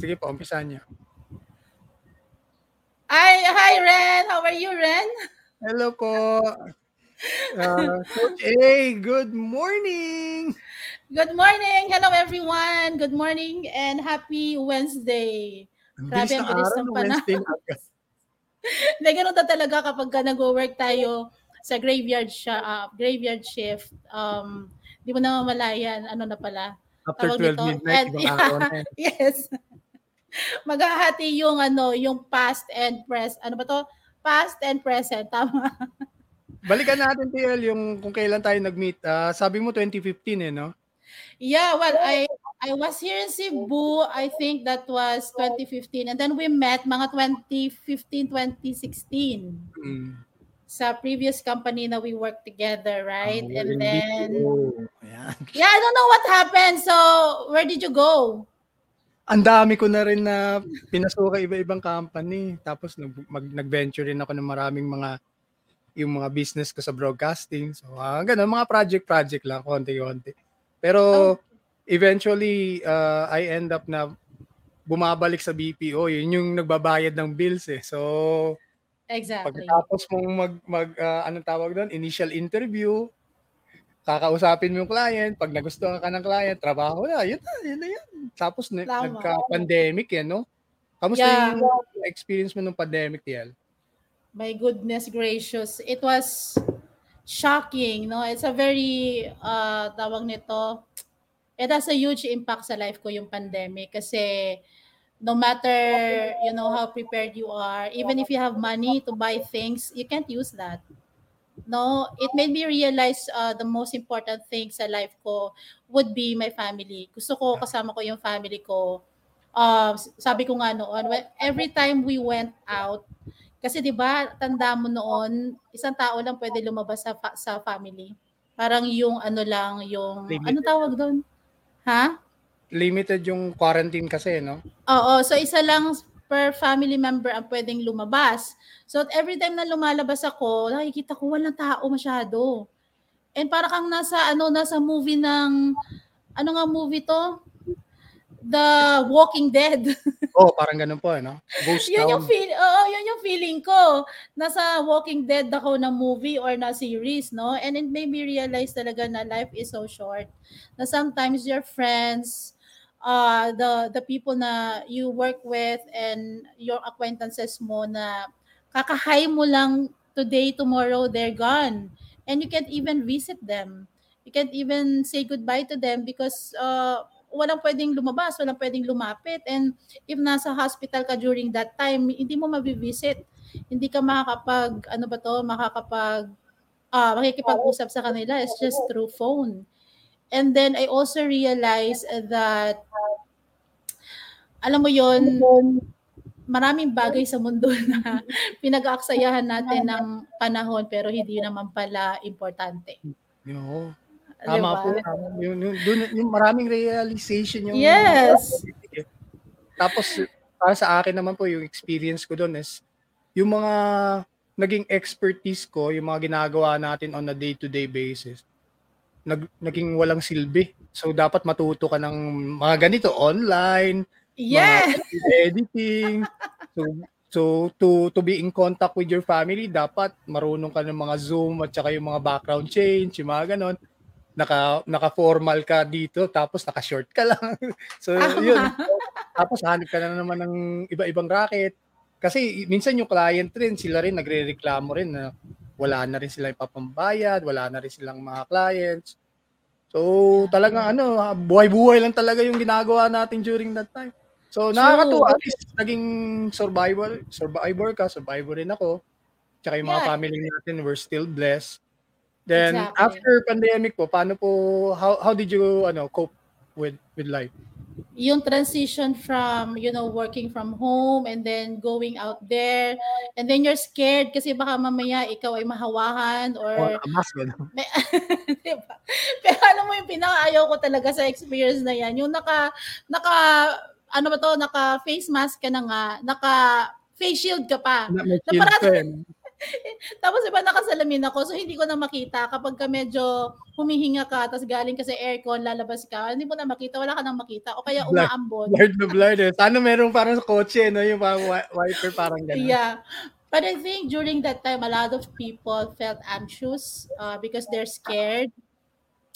Sige po, umpisahan niyo. Hi Ren! How are you, Ren? Hello po. Coach A, good morning! Good morning! Hello everyone! Good morning and happy Wednesday. Grabe ang bilis ng panahon. Hindi, ganun na talaga kapag ka nag-work tayo sa graveyard shift. Di mo na mamalayan, ano na pala. After 12 midnight, yes. Maghahati yung, ano, yung past and present. Ano ba to? Past and present, tama. Balikan natin, TL, yung kung kailan tayo nag-meet. Sabi mo 2015 eh, no? Yeah, well, I was here in Cebu. I think that was 2015. And then we met mga 2015, 2016. Mm. Sa previous company na we worked together, right? Oh, and then... Yeah, I don't know what happened. So, where did you go? Ang dami ko na rin na pinasuka iba-ibang company. Tapos nag-venture rin ako ng maraming mga yung mga business ko sa broadcasting. So, ganun, mga project-project lang, konti-konti. Pero eventually, I end up na bumabalik sa BPO. Yun yung nagbabayad ng bills eh. So, exactly. Pagkatapos mong initial interview, kakausapin mo yung client, pag nagustuhan ka ng client, trabaho na, yun na yan. Tapos nagka-pandemic yan, no? Kamusta yung experience mo nung pandemic, TL? My goodness gracious, it was shocking, no? It's a very, tawag nito, it has a huge impact sa life ko yung pandemic kasi no matter, you know, how prepared you are, even if you have money to buy things, you can't use that. No, it made me realize the most important thing sa life ko would be my family. Gusto ko kasama ko yung family ko. Sabi ko nga noon, every time we went out, kasi di ba tanda mo noon, isang tao lang pwede lumabas sa family. Parang yung ano lang, yung limited. Ano tawag doon? Ha? Limited yung quarantine kasi, no? Oo, so isa lang per family member ang pwedeng lumabas. So every time na lumalabas ako, nakikita ko walang tao masyado. And para kang nasa movie ng movie to? The Walking Dead. Oh, parang ganun po eh, no? Ghost Town. Yun yung feeling ko. Nasa Walking Dead ako na movie or na series, no? And it made me realize talaga na life is so short. Na sometimes your friends, the people na you work with and your acquaintances mo na kakahay mo lang today, tomorrow, they're gone. And you can't even visit them. You can't even say goodbye to them because walang pwedeng lumabas, walang pwedeng lumapit. And if nasa hospital ka during that time, hindi mo mabivisit. Hindi ka makikipag-usap sa kanila. It's just through phone. And then I also realized that, alam mo yon, maraming bagay sa mundo na pinag-aaksayahan natin ng panahon pero hindi naman pala importante. No. Tama diba? Po. Yung maraming realization yung... Yes. Tapos, para sa akin naman po, yung experience ko doon is yung mga naging expertise ko, yung mga ginagawa natin on a day-to-day basis, naging walang silbi. So, dapat matuto ka ng mga ganito, online, mga editing. So to be in contact with your family, dapat marunong ka ng mga Zoom at saka yung mga background change, yung mga ganon. Naka-formal ka dito, tapos naka-short ka lang. So, yun. Tapos, hanap ka na naman ng iba-ibang racket. Kasi, minsan yung client rin, sila rin, nagre-reklamo rin na wala na rin silang ipapambayad, wala na rin silang mga clients. So, talagang buhay-buhay lang talaga yung ginagawa natin during that time. So, nakakatuwa. At least, naging survivor ka, survivor rin ako. Tsaka yung mga family natin, we're still blessed. Then, after pandemic po, paano po, how did you cope with life? Yung transition from, working from home and then going out there. And then you're scared kasi baka mamaya ikaw ay mahawahan or diba? Pero alam mo yung pinakaayaw ko talaga sa experience na yan. Yung naka face mask ka na nga, naka face shield ka pa. Na, Tapos iba nakasalamin ako, so hindi ko na makita. Kapag ka medyo humihinga ka, tapos galing ka sa aircon, lalabas ka, hindi mo na makita, wala ka nang makita. O kaya umaambon. Blurred na blurred eh. Sana merong parang sa kotse, no? Yung wiper parang gano'n. Yeah. But I think during that time, a lot of people felt anxious because they're scared.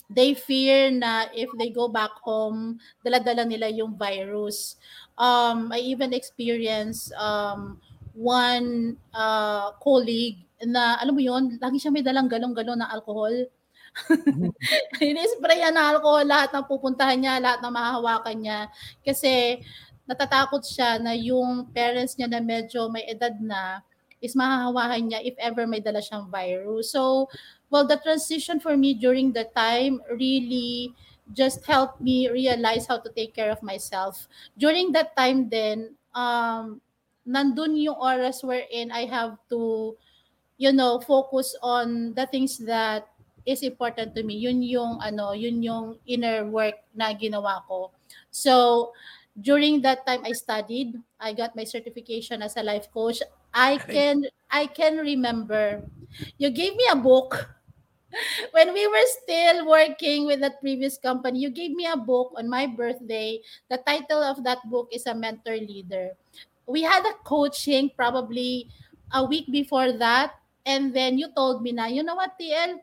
They fear na if they go back home, dala-dala nila yung virus. I even experienced one colleague na, alam mo yun, lagi siya may dalang galong-galong na alcohol. Inisprayan na alcohol lahat ng pupuntahan niya, lahat ng mahahawakan niya. Kasi natatakot siya na yung parents niya na medyo may edad na, is mahahawahan niya if ever may dala siyang virus. So, well, the transition for me during the time really just helped me realize how to take care of myself. During that time then, nandun yung oras wherein I have to, you know, focus on the things that is important to me. Yun yung inner work na ginawa ko. So, during that time, I studied. I got my certification as a life coach. I can remember. You gave me a book. When we were still working with that previous company, you gave me a book on my birthday. The title of that book is A Mentor Leader. We had a coaching probably a week before that. And then you told me na, you know what, TL?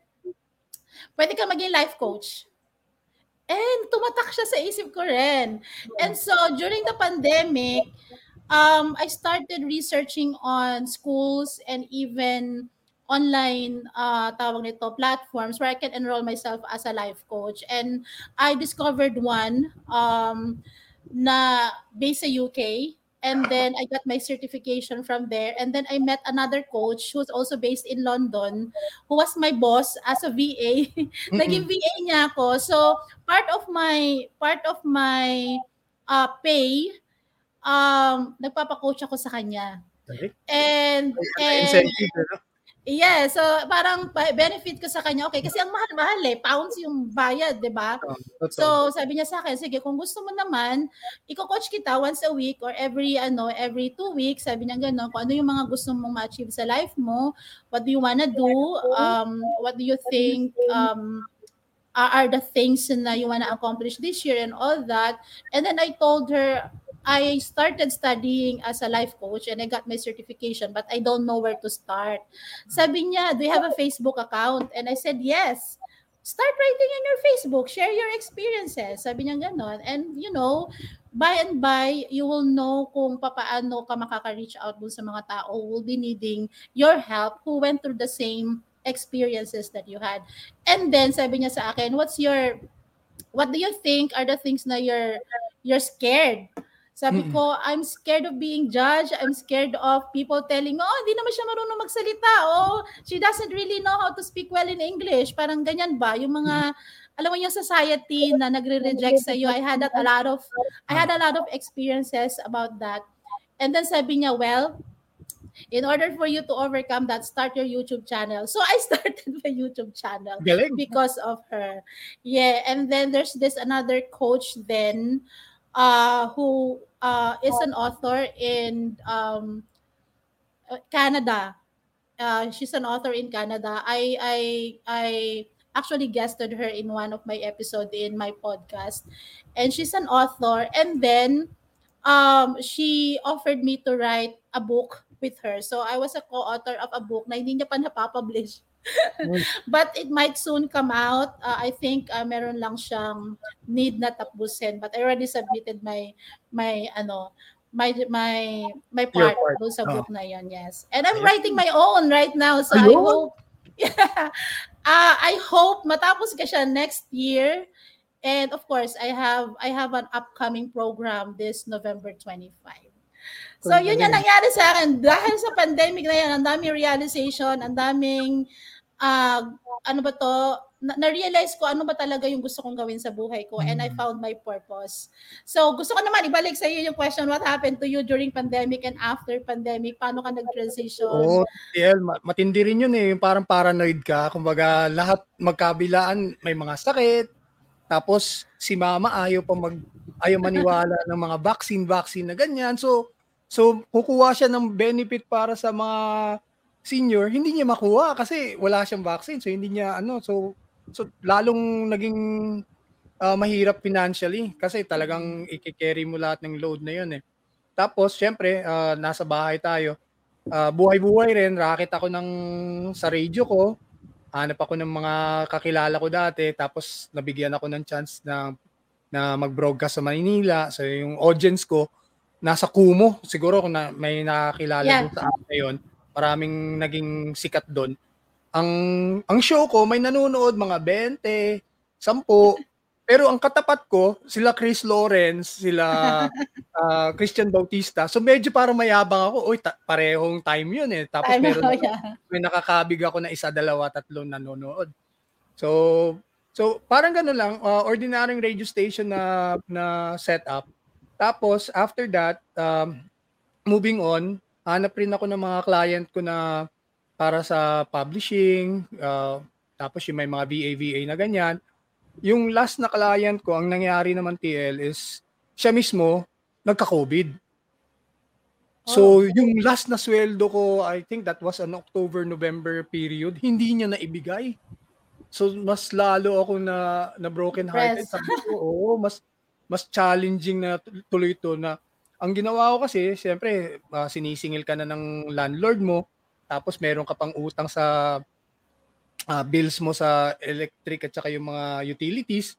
Pwede ka maging life coach. And tumatak siya sa isip ko rin. And so during the pandemic, I started researching on schools and even online platforms where I can enroll myself as a life coach. And I discovered one na based sa UK. And then I got my certification from there. And then I met another coach who's also based in London, who was my boss as a VA. Naging VA niya ako. So part of my pay, nagpapacoach ako sa kanya. Okay. And incentive. Yeah, so parang benefit ko sa kanya. Okay, kasi ang mahal-mahal eh, pounds yung bayad, di ba? So sabi niya sa akin, sige, kung gusto mo naman, iko-coach kita once a week or every 2 weeks. Sabi niya gano'n, kung ano yung mga gusto mong ma-achieve sa life mo, what do you wanna do, what do you think are the things na you wanna accomplish this year and all that. And then I told her, I started studying as a life coach and I got my certification, but I don't know where to start. Sabi niya, do you have a Facebook account? And I said, yes. Start writing in your Facebook. Share your experiences. Sabi niya ganon. And you know, by and by, you will know kung papaano ka makaka-reach out dun sa mga tao who will be needing your help, who went through the same experiences that you had. And then, sabi niya sa akin, what do you think are the things na you're scared? Sabi ko, I'm scared of being judged. I'm scared of people telling me, oh, hindi naman siya marunong magsalita. Oh, she doesn't really know how to speak well in English. Parang ganyan ba? Yung mga, alam mo yung society na nagre-reject sa'yo. I had a lot of experiences about that. And then sabi niya, well, in order for you to overcome that, start your YouTube channel. So I started my YouTube channel because of her. Yeah, and then there's this another coach then, who is an author in Canada. She's an author in Canada. I actually guested her in one of my episodes in my podcast. And she's an author. And then she offered me to write a book with her. So I was a co-author of a book na hindi niya pa napapublish. But it might soon come out. I think meron lang siyang need na tapusin, but I already submitted my part doon sa book na yon. Yes, and I'm writing my own right now, so I hope matapos ka siya next year. And of course I have an upcoming program this November 25. So, yun yung nangyari sa akin. Dahil sa pandemic na yan, ang daming realization, ang daming, na-realize ko ano ba talaga yung gusto kong gawin sa buhay ko, and I found my purpose. So, gusto ko naman ibalik sa iyo yung question, what happened to you during pandemic and after pandemic? Paano ka nag-transition? Oo, TL, matindi rin yun eh. Parang paranoid ka. Kumbaga, lahat magkabilaan, may mga sakit. Tapos, si mama ayaw maniwala ng mga vaccine na ganyan. So, kukuha siya ng benefit para sa mga senior, hindi niya makuha kasi wala siyang vaccine. So hindi niya so lalong naging mahirap financially kasi talagang i-carry mo lahat ng load na 'yon eh. Tapos syempre nasa bahay tayo. Buhay-buhay rin, racket ako sa radio ko. Hanap ako ng mga kakilala ko dati, tapos nabigyan ako ng chance na mag-broadcast sa Manila. So yung audience ko nasa Kumo, siguro kung may nakakilala doon sa akin 'yon. Maraming naging sikat doon. Ang show ko, may nanonood mga 20, 10. Pero ang katapat ko, sila Chris Lawrence, sila Christian Bautista. So medyo parang mayabang ako. Uy, parehong time yun eh. Tapos may nakakabig ako na isa, dalawa, tatlong nanonood. So parang gano'n lang. Ordinaryong radio station na setup. Tapos after that, moving on, hanap rin ako ng mga client ko na para sa publishing. Tapos yung may mga VA na ganyan. Yung last na client ko, ang nangyari naman TL is siya mismo nagka-COVID. So, yung last na sweldo ko, I think that was an October-November period, hindi niya naibigay. So, mas lalo ako na broken-hearted. Sabi ko, mas challenging na tuloy ito na ang ginawa ko kasi, siyempre, sinisingil ka na ng landlord mo, tapos meron ka pang utang sa bills mo sa electric at saka yung mga utilities,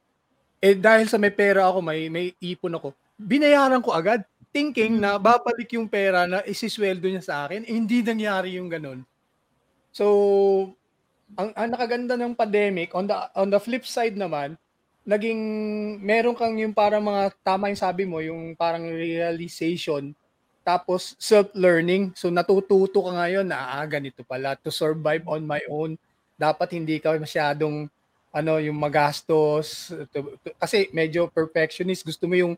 dahil sa may pera ako, may ipon ako, binayaran ko agad, thinking na babalik yung pera na isisweldo niya sa akin, hindi nangyari yung ganun. So, ang nakaganda ng pandemic, on the flip side naman, naging, meron kang yung parang mga, tama yung sabi mo, yung parang realization, tapos self-learning, so natututo ka ngayon na ganito pala, to survive on my own, dapat hindi ka masyadong yung magastos kasi medyo perfectionist, gusto mo yung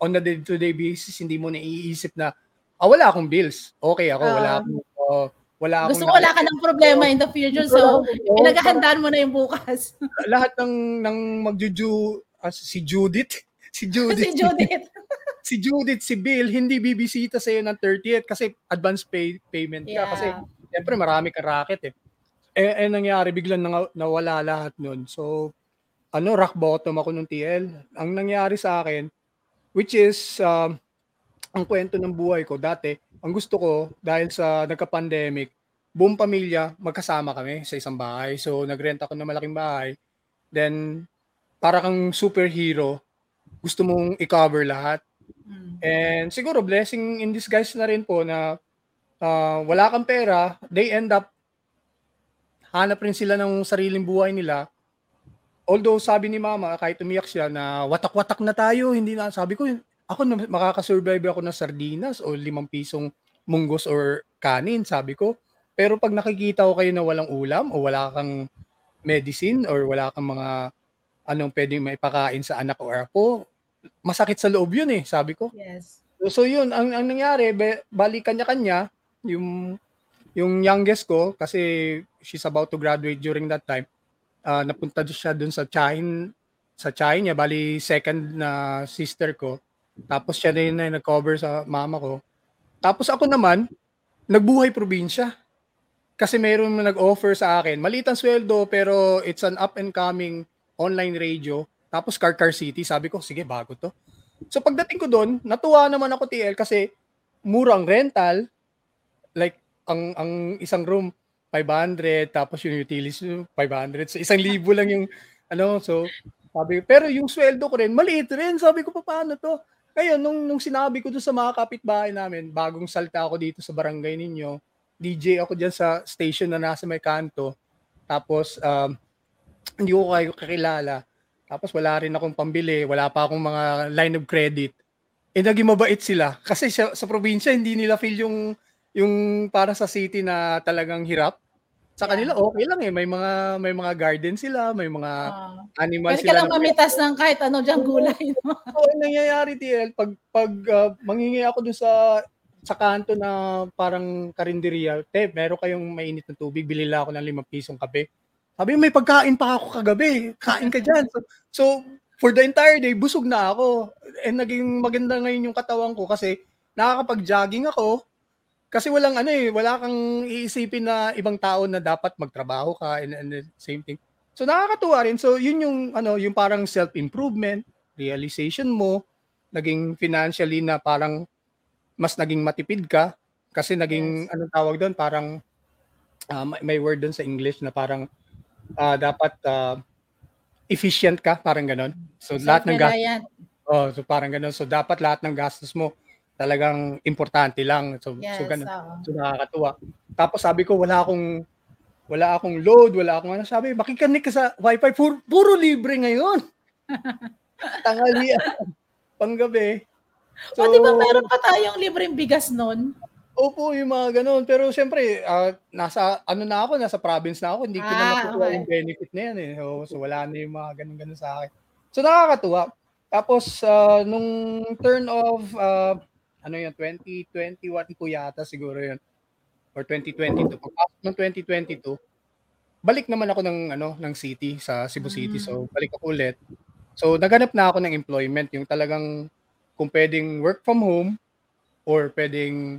on a day-to-day basis, hindi mo naiisip na wala akong bills, okay ako, wala akong gusto, wala ka ng problema in the future, so pinaghahandaan mo na yung bukas. Lahat ng si Judith si Bill hindi bibisita sa iyo ng 30th kasi advance payment ka kasi syempre marami kang racket eh. Nangyari, biglang nawala lahat nun. So, rock bottom ako nung TL. Ang nangyari sa akin, which is, ang kwento ng buhay ko dati, ang gusto ko, dahil sa nagka-pandemic, buong pamilya, magkasama kami sa isang bahay. So, nag-rent ako ng malaking bahay. Then, para kang superhero, gusto mong i-cover lahat. And siguro, blessing in disguise na rin po na wala kang pera, they end up hanap rin sila ng sariling buhay nila. Although sabi ni mama, kahit umiyak siya na watak-watak na tayo, hindi na, sabi ko, ako makakasurvive ako ng sardinas o 5 pisong munggos or kanin, sabi ko. Pero pag nakikita ko kayo na walang ulam o wala kang medicine or wala kang mga pwedeng maipakain sa anak o ako, masakit sa loob yun eh, sabi ko. Yes. So yun, ang nangyari, balik kanya-kanya, yung youngest ko, kasi she's about to graduate during that time, napunta siya dun sa China, bali second na sister ko. Tapos siya din na nag-cover sa mama ko. Tapos ako naman, nagbuhay probinsya. Kasi mayroon nag-offer sa akin, maliit ang sweldo, pero it's an up-and-coming online radio. Tapos Carcar City, sabi ko, sige, bago to. So pagdating ko dun, natuwa naman ako TL kasi murang rental, like, ang isang room 500, tapos yung utilities 500, so 1,000 lang yung so sabi, pero yung sweldo ko rin maliit rin, sabi ko, paano to? Ngayon nung sinabi ko doon sa mga kapitbahay namin, bagong salta ako dito sa barangay ninyo, DJ ako diyan sa station na nasa may kanto, tapos hindi ko kayo kakilala, tapos wala rin akong pambili, wala pa akong mga line of credit, naging mabait sila kasi sa probinsya hindi nila feel yung para sa city na talagang hirap. Sa kanila okay lang eh, may mga garden sila, may mga animals sila. Pwede ka lang mamitas ng kahit diyan gulay. Oo, nangyayari TL pag manghingi ako dun sa kanto na parang karinderiya, meron kayong mainit na tubig, bilhin lang ako ng 5 pisong kape. Sabi, may pagkain pa ako kagabi, kain ka diyan. So for the entire day busog na ako. And naging maganda ngayon yung katawan ko kasi nakakapag-jogging ako. Kasi walang wala kang iisipin na ibang tao na dapat magtrabaho ka and the same thing. So nakakatuwa rin. So yun yung yung parang self-improvement, realization mo, naging financially na parang mas naging matipid ka kasi naging anong tawag doon, parang may word doon sa English na parang dapat efficient ka, parang ganon. So lahat ng gastos. Oh, so parang ganon. So dapat lahat ng gastos mo talagang importante lang. So yes, so ganon. So nakakatuwa. Tapos sabi ko wala akong load, wala akong ano. Sabi, makikinig ka sa Wi-Fi, puro libre ngayon. Tanghalian, panggabi. So, di ba meron pa tayong libreng bigas nun? Opo, yung mga ganun. Pero siyempre, nasa province na ako, hindi ko na makukuha yung benefit na yan. So wala na yung mga ganun-ganun sa akin. So nakakatuwa. Tapos, nung turn of, 2021 po yata siguro yun. Or 2022. Pag-up ng 2022, balik naman ako ng city, sa Cebu City. So balik ako ulit. So naganap na ako ng employment, yung talagang kung pwedeng work from home or pwedeng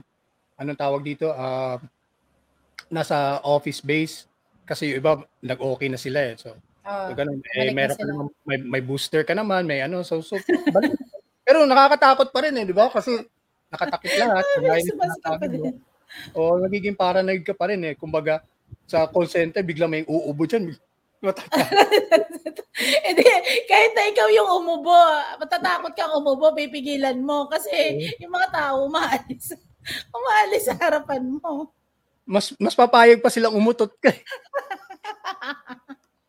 nasa office base kasi yung iba nag-okay na sila eh. So ganun, meron ka naman, may booster ka naman, may so pero nakakatakot pa rin eh, di ba? Kasi nakatakip lahat. O magiging paranoid ka pa rin eh. Kumbaga sa call center bigla may uubo diyan. Kahit na ikaw yung umubo, matatakot kang umubo, pipigilan mo kasi yung mga tao umaalis sa harapan mo. Mas papayag pa silang umutot ka.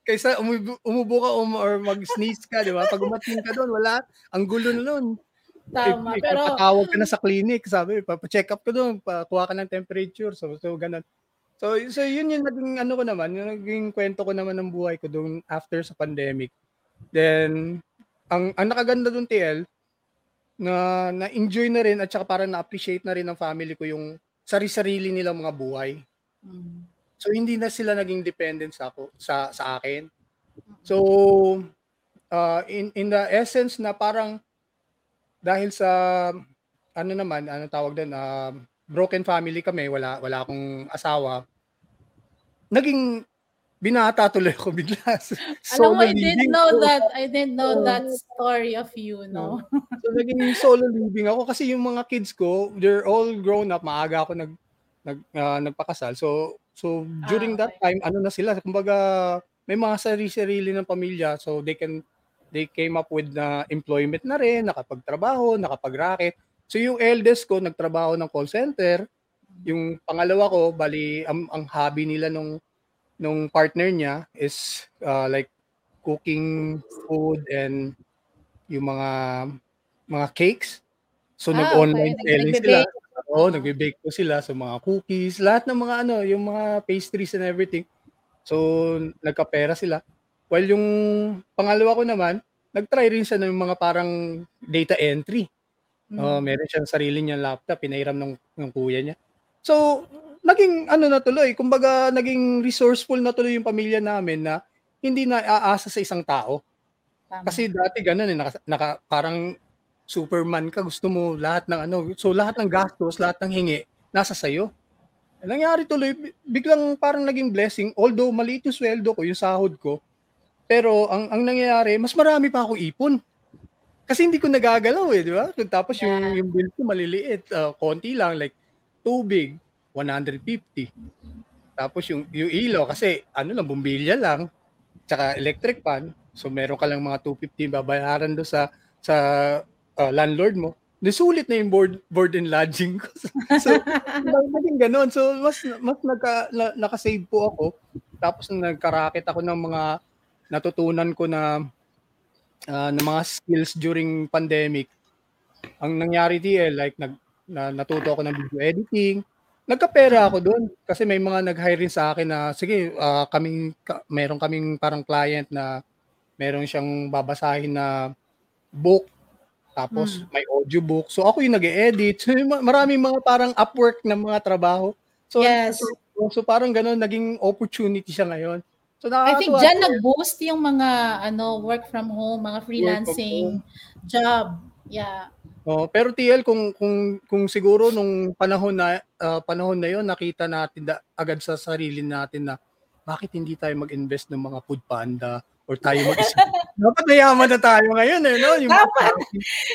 Kaysa umubo ka or mag-sneeze ka, di ba? Pag umating ka doon, wala, ang gulo noon. Tama, pero patawag ka na sa clinic, sabi, pa-check up ka doon, kuha ka ng temperature, so ganun. So yun yung naging ko naman, yung naging kwento ko naman ng buhay ko doon after sa pandemic. Then ang nakaganda doon, TL, na na-enjoy na rin at saka parang na-appreciate na rin ng family ko yung sari-sarili nilang mga buhay. So hindi na sila naging dependent sa akin. So in the essence na parang dahil sa broken family kami, wala akong asawa. Naging binata tuloy ako bigla. So I didn't know that story of you, no. So naging solo living ako kasi yung mga kids ko, they're all grown up, maaga ako nagpakasal. So during that time, na sila, kumbaga may mga sarili-sarili ng pamilya, so they came up with employment na rin, nakapagtrabaho, nakapag-racket. So yung eldest ko, nagtrabaho ng call center. Yung pangalawa ko, bali, ang hobby nila nung partner niya is like cooking food and yung mga cakes. So nag-online selling sila. Oo, nagbe-bake po sila sa mga cookies, lahat ng mga yung mga pastries and everything. So nagkapera sila. Well, yung pangalawa ko naman, nag-try rin siya ng mga parang data entry. Meron siyang sarili niyang laptop, pinairam ng kuya niya. So, naging na tuloy. Kumbaga, naging resourceful na tuloy yung pamilya namin na hindi na aasa sa isang tao. Tama. Kasi dati ganun eh, parang Superman ka, gusto mo lahat ng So, lahat ng gastos, lahat ng hingi, nasa sayo. Nangyari tuloy, biglang parang naging blessing, although maliit yung sweldo ko, yung sahod ko, pero ang nangyayari, mas marami pa akong ipon. Kasi hindi ko nagagalaw eh, di ba? Tapos yung bill ko maliliit, konti lang, like tubig, 150. Tapos yung ilaw, kasi bumbilya lang, tsaka electric pan. So meron ka lang mga 250 babayaran do sa landlord mo. Nasulit na yung board and lodging ko. So naging ganun. So mas nakasave po ako. Tapos nagkaraket ako ng mga natutunan ko na mga skills during pandemic. Ang nangyari natuto ako ng video editing. Nagkapera ako doon kasi may mga nag-hire rin sa akin na sige, meron kaming parang client na meron siyang babasahin na book tapos may audiobook. So ako yung nag-edit. So maraming mga parang Upwork na mga trabaho. So yes. So parang gano'n, naging opportunity siya ngayon. So, I think dyan nag-boost yung mga work from home, mga freelancing job. Yeah. Oh, pero TL kung siguro nung panahon na 'yon nakita natin agad sa sarili natin na bakit hindi tayo mag-invest ng mga food panda or tayo mag-isip. Dapat mayaman na tayo ngayon eh, no? Dapat.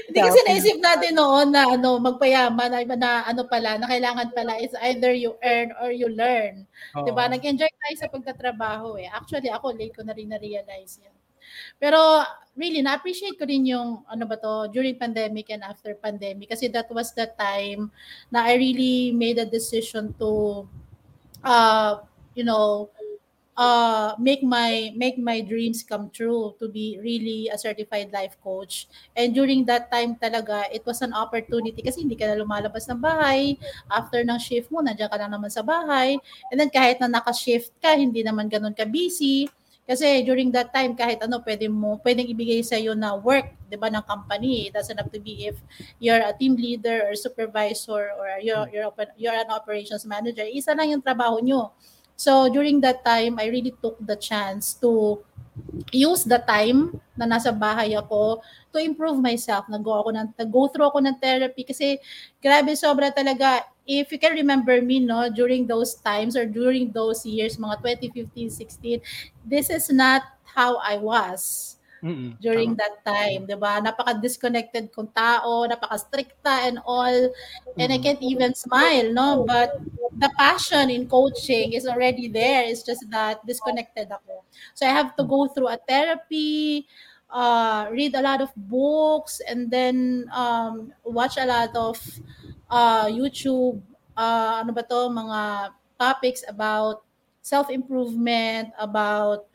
Hindi kasi naisip natin noon na magpayaman na kailangan pala is either you earn or you learn. Oh. 'Di ba? Nag-enjoy tayo sa pagtatrabaho eh. Actually ako late ko na rin na-realize 'yan. Pero really, na-appreciate ko rin yung during pandemic and after pandemic kasi that was the time na I really made a decision to make my dreams come true, to be really a certified life coach. And during that time talaga, it was an opportunity kasi hindi ka na lumalabas ng bahay. After ng shift mo, nandiyan ka lang naman sa bahay. And then kahit na naka-shift ka, hindi naman ganun ka busy. Kasi during that time, kahit pwedeng ibigay sa'yo na work, di ba, ng company. It doesn't have to be if you're a team leader or supervisor or you're an operations manager. Isa lang yung trabaho nyo. So during that time, I really took the chance to use the time na nasa bahay ako to improve myself. Nag-go through ako ng therapy kasi grabe, sobra talaga. If you can remember me, no, during those times or during those years, mga 2015, 16, this is not how I was during that time, di ba? Napaka-disconnected kong tao, napaka-strikta and all, and I can't even smile, no? But the passion in coaching is already there. It's just that disconnected ako. So I have to go through a therapy, read a lot of books, and then watch a lot of YouTube, mga topics about self-improvement, about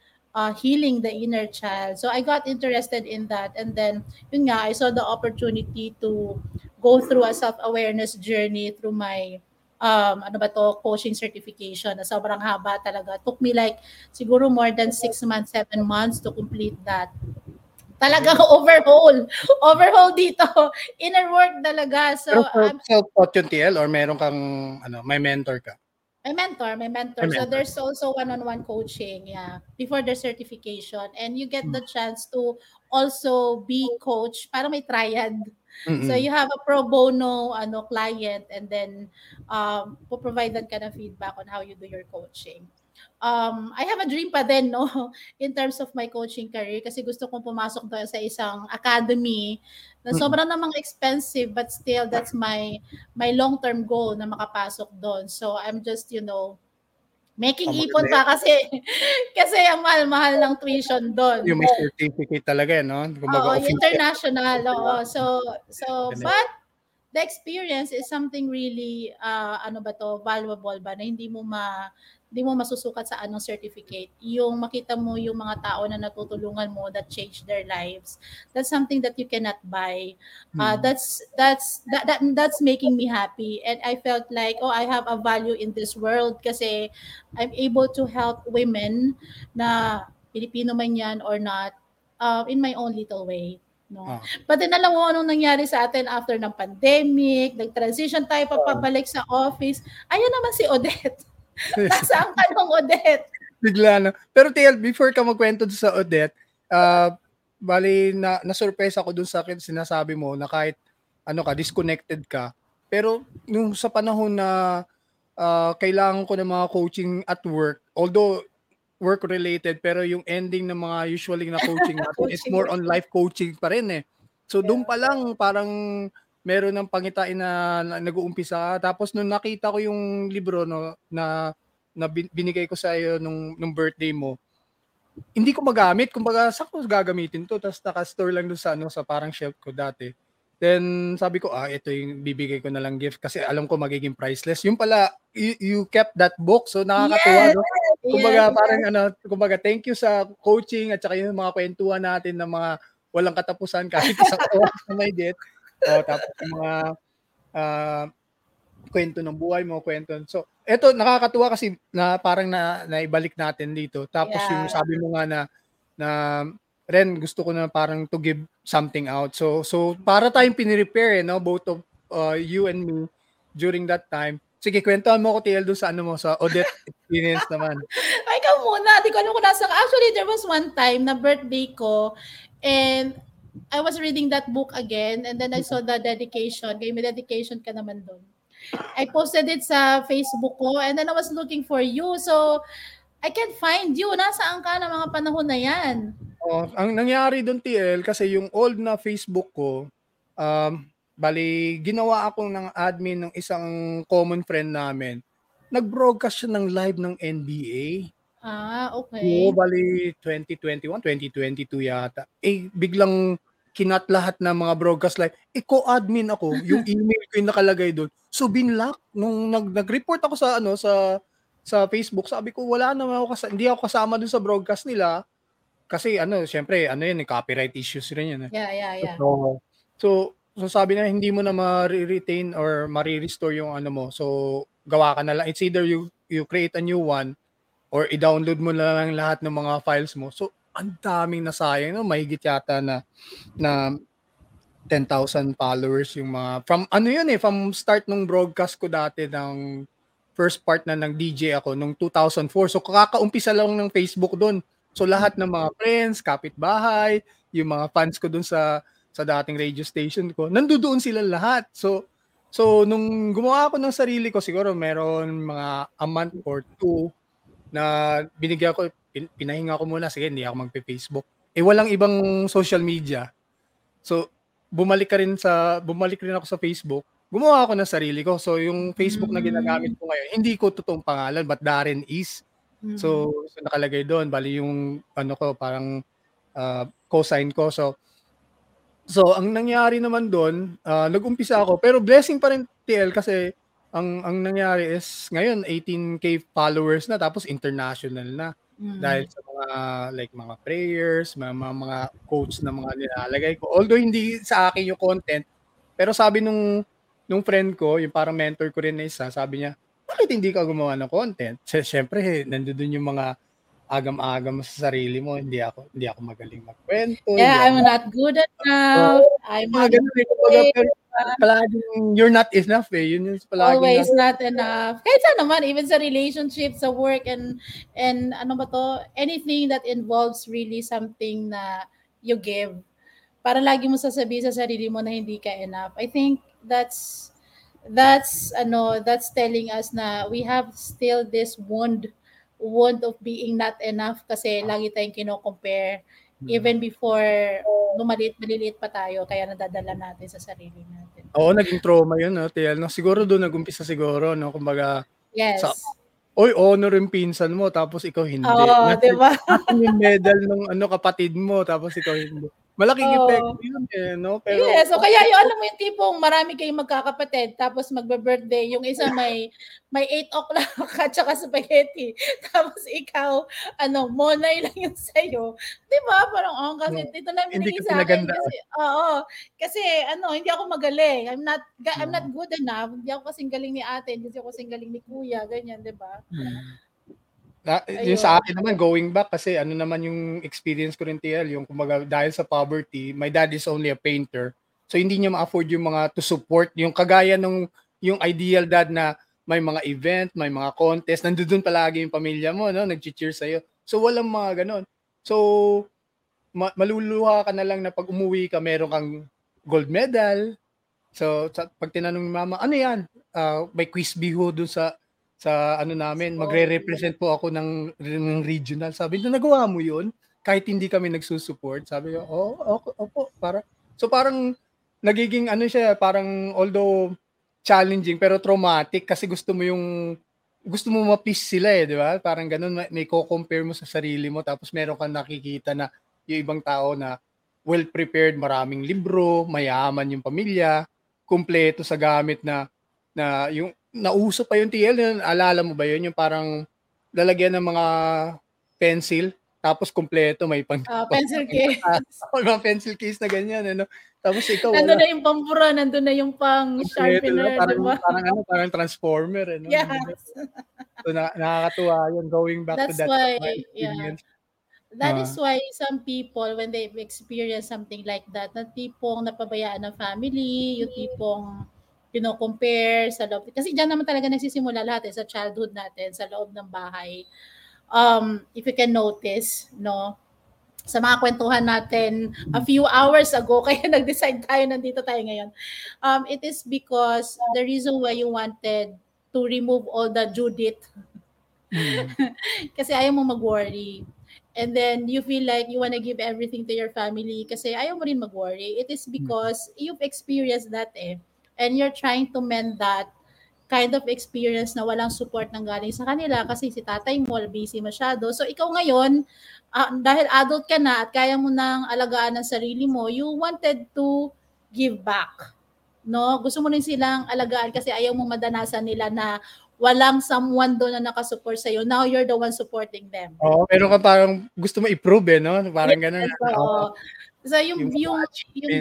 healing the inner child. So I got interested in that. And then, yun nga, I saw the opportunity to go through a self-awareness journey through my coaching certification na sobrang haba talaga. Took me siguro more than 6 months, 7 months to complete that. Talagang overhaul dito. Inner work talaga. So, self-taught yung TL or meron kang, may mentor ka? May mentor. So, there's also one-on-one coaching, yeah, before the certification. And you get the chance to also be coach. Parang may triad. Mm-hmm. So, you have a pro bono client and then po-providean ka ng feedback on how you do your coaching. I have a dream pa din, no, in terms of my coaching career kasi gusto kong pumasok doon sa isang academy na sobrang namang expensive but still that's my long-term goal na makapasok doon. So I'm just, making ipon pa kasi ang mahal-mahal ng tuition doon. Yung may certificate talaga, no? Oo, international. Oo. So but the experience is something really valuable ba na hindi mo masusukat sa anong certificate. Yung makita mo yung mga tao na natutulungan mo that change their lives. That's something that you cannot buy. That's making me happy. And I felt like, I have a value in this world kasi I'm able to help women na Pilipino man yan or not in my own little way. No. But then alam mo anong nangyari sa atin after ng pandemic, nag-transition tayo papabalik sa office. Ayan naman si Odette. Nasaan ka nung Odette? Bigla na. Pero TL, before ka magkwento sa Odette, bali na-surprise ako dun sa akin sinasabi mo na kahit disconnected ka. Pero nung sa panahon na kailangan ko ng mga coaching at work, although work-related, pero yung ending ng mga usually na coaching natin is more on life coaching pa rin eh. So doon pa lang parang meron ng pangitain na nag-uumpisa. Tapos nung nakita ko yung libro na binigay ko sa iyo nung birthday mo, hindi ko magamit. Kumbaga, saan ko gagamitin to? Tapos naka-store lang doon sa parang shelf ko dati. Then sabi ko, ito yung bibigay ko na lang gift kasi alam ko magiging priceless. Yung pala, you kept that book. So nakakatuwa. Yes! No? Kumbaga, yes. Parang thank you sa coaching at saka yung mga kwentuhan natin ng mga walang katapusan kahit sa oras na may date. O, tapos mga kwento ng buhay mo, kwento. So, eto, nakakatuwa kasi na parang naibalik natin dito. Tapos yung sabi mo nga na Ren, gusto ko na parang to give something out. So para tayong pinirepare, no? Both of you and me during that time. Sige, kwentuhan mo ko, TL, doon sa sa Odette experience naman. Ay, ikaw muna. Di ko alam kung nasa. Actually, there was one time na birthday ko and I was reading that book again, and then I saw the dedication. May dedication ka naman doon. I posted it sa Facebook ko, and then I was looking for you. So, I can't find you. Nasaan ka na mga panahon na yan? Oh, ang nangyari doon, TL, kasi yung old na Facebook ko, bali, ginawa ako ng admin ng isang common friend namin. Nag-broadcast siya ng live ng NBA. Ah, okay. Oo, bali, 2021, 2022 yata. Eh, biglang kinat lahat ng mga broadcast live. Eh, co-admin ako. Yung email ko yung nakalagay doon. So, binlock. Nung nag-report ako sa, ano, sa Facebook, sabi ko, wala naman ako kasama. Hindi ako kasama doon sa broadcast nila. Kasi, ano, syempre, ano yun, copyright issues rin yun. Yeah. So, sabi na, hindi mo na ma-retain or ma-restore yung ano mo. So, gawa ka na lang. It's either you create a new one or i-download mo na lang lahat ng mga files mo. So, ang daming nasayang, no? Mahigit yata na 10,000 followers yung mga, from start nung broadcast ko dati ng first part na ng DJ ako, nung 2004. So, kakaumpisa lang ng Facebook doon. So, lahat ng mga friends, kapitbahay, yung mga fans ko doon sa dating radio station ko, nandoon sila lahat. So, nung gumawa ako ng sarili ko, siguro meron mga a month or two na binigyan ko, pinahinga ko muna, sige, hindi ako magpe-Facebook. Eh, walang ibang social media. So, bumalik rin ako sa Facebook. Gumawa ako ng sarili ko. So, yung Facebook na ginagamit ko ngayon, hindi ko totoong pangalan, but Darren East. So, nakalagay doon. Bali yung, ko, parang cosign ko. So, ang nangyari naman doon, nag-umpisa ako. Pero blessing pa rin, TL, kasi ang nangyari is, ngayon, 18K followers na, tapos international na. Dahil sa mga mga prayers, mga quotes na mga nilalagay ko. Although hindi sa akin yung content, pero sabi nung friend ko, yung parang mentor ko rin na isa, sabi niya, bakit hindi ka gumawa ng content? Siyempre, nandoon yung mga agam-agam sa sarili mo. Hindi ako magaling magkwento. Yeah, I'm not good enough. I'm not good. Palaging you're not enough eh. Yun palaging always not enough. Kahit saan naman, even sa relationships, sa work, and anything that involves really something na you give. Para lagi mo sasabihin sa sarili mo na hindi ka enough. I think that's telling us na we have still this wound of being not enough kasi lagi tayong kino-compare. Even before maliit pa tayo, kaya nadadala natin sa sarili natin. Oo, naging trauma yun, no, TL. No? Siguro doon nag-umpisa siguro, no? Kumbaga, yes. Honor yung pinsan mo, tapos ikaw hindi. Oo, diba? Yung medal ng kapatid mo, tapos ikaw hindi. Malaking effect yun, eh, no? Pero, yes, so kaya yung, alam mo yung tipong marami kayong magkakapatid, tapos magbe-birthday, yung isa may 8 o'clock at saka spaghetti, tapos ikaw, monay lang yung sa'yo. Di ba? Parang, kasi dito lang binigay sa akin. Kasi, hindi ako magaling. I'm not good enough. Hindi ako kasing galing ni ate, hindi ako kasing galing ni kuya, ganyan, di ba? Yung sa akin naman, going back, kasi naman yung experience ko rin, TL, yung kumbaga, dahil sa poverty, my dad is only a painter. So, hindi niya ma-afford yung mga to support, yung kagaya ng yung ideal dad na may mga event, may mga contest, nandoon palagi yung pamilya mo, no? Nag-cheer sa'yo. So, walang mga ganon. So, maluluha ka na lang na pag umuwi ka, meron kang gold medal. So, pag tinanong ni mama, ano yan? May quiz biho doon sa namin, magre-represent po ako ng regional. Sabi nila, nagawa mo yun? Kahit hindi kami nagsusupport. Sabi ko, opo. So parang nagiging siya, parang although challenging pero traumatic kasi gusto mo ma-piece sila eh, di ba? Parang ganun, may co-compare mo sa sarili mo tapos meron kang nakikita na yung ibang tao na well-prepared, maraming libro, mayaman yung pamilya, kumpleto sa gamit na yung nauso pa yung TL, alala mo ba yun? Yung parang lalagyan ng mga pencil, tapos kumpleto, may pencil case. Mga pencil case na ganyan, ano? Tapos ikaw, nandun na yung pampura, nandun na yung pang-sharpener, diba? Parang transformer, ano? Yes. So, nakakatuwa yun, going back to that. That is why some people, when they've experienced something like that, na tipong napabayaan ng family, yung tipong compare sa loob. Kasi dyan naman talaga nagsisimula lahat sa childhood natin, sa loob ng bahay. If you can notice, no? sa mga kwentuhan natin a few hours ago, kaya nag-decide tayo, nandito tayo ngayon. It is because the reason why you wanted to remove all the Judith, kasi ayaw mo mag-worry. And then you feel like you want to give everything to your family kasi ayaw mo rin mag-worry. It is because you've experienced that eh. And you're trying to mend that kind of experience na walang support ng galing sa kanila kasi si tatay mo busy masyado. So ikaw ngayon, dahil adult ka na at kaya mo nang alagaan ang sarili mo, you wanted to give back. No? Gusto mo rin silang alagaan kasi ayaw mo madanasan nila na walang someone doon na nakasupport sa'yo. Now, you're the one supporting them. Oo, meron ka parang gusto mo i-prove eh, no? Parang yes, ganun. So, yung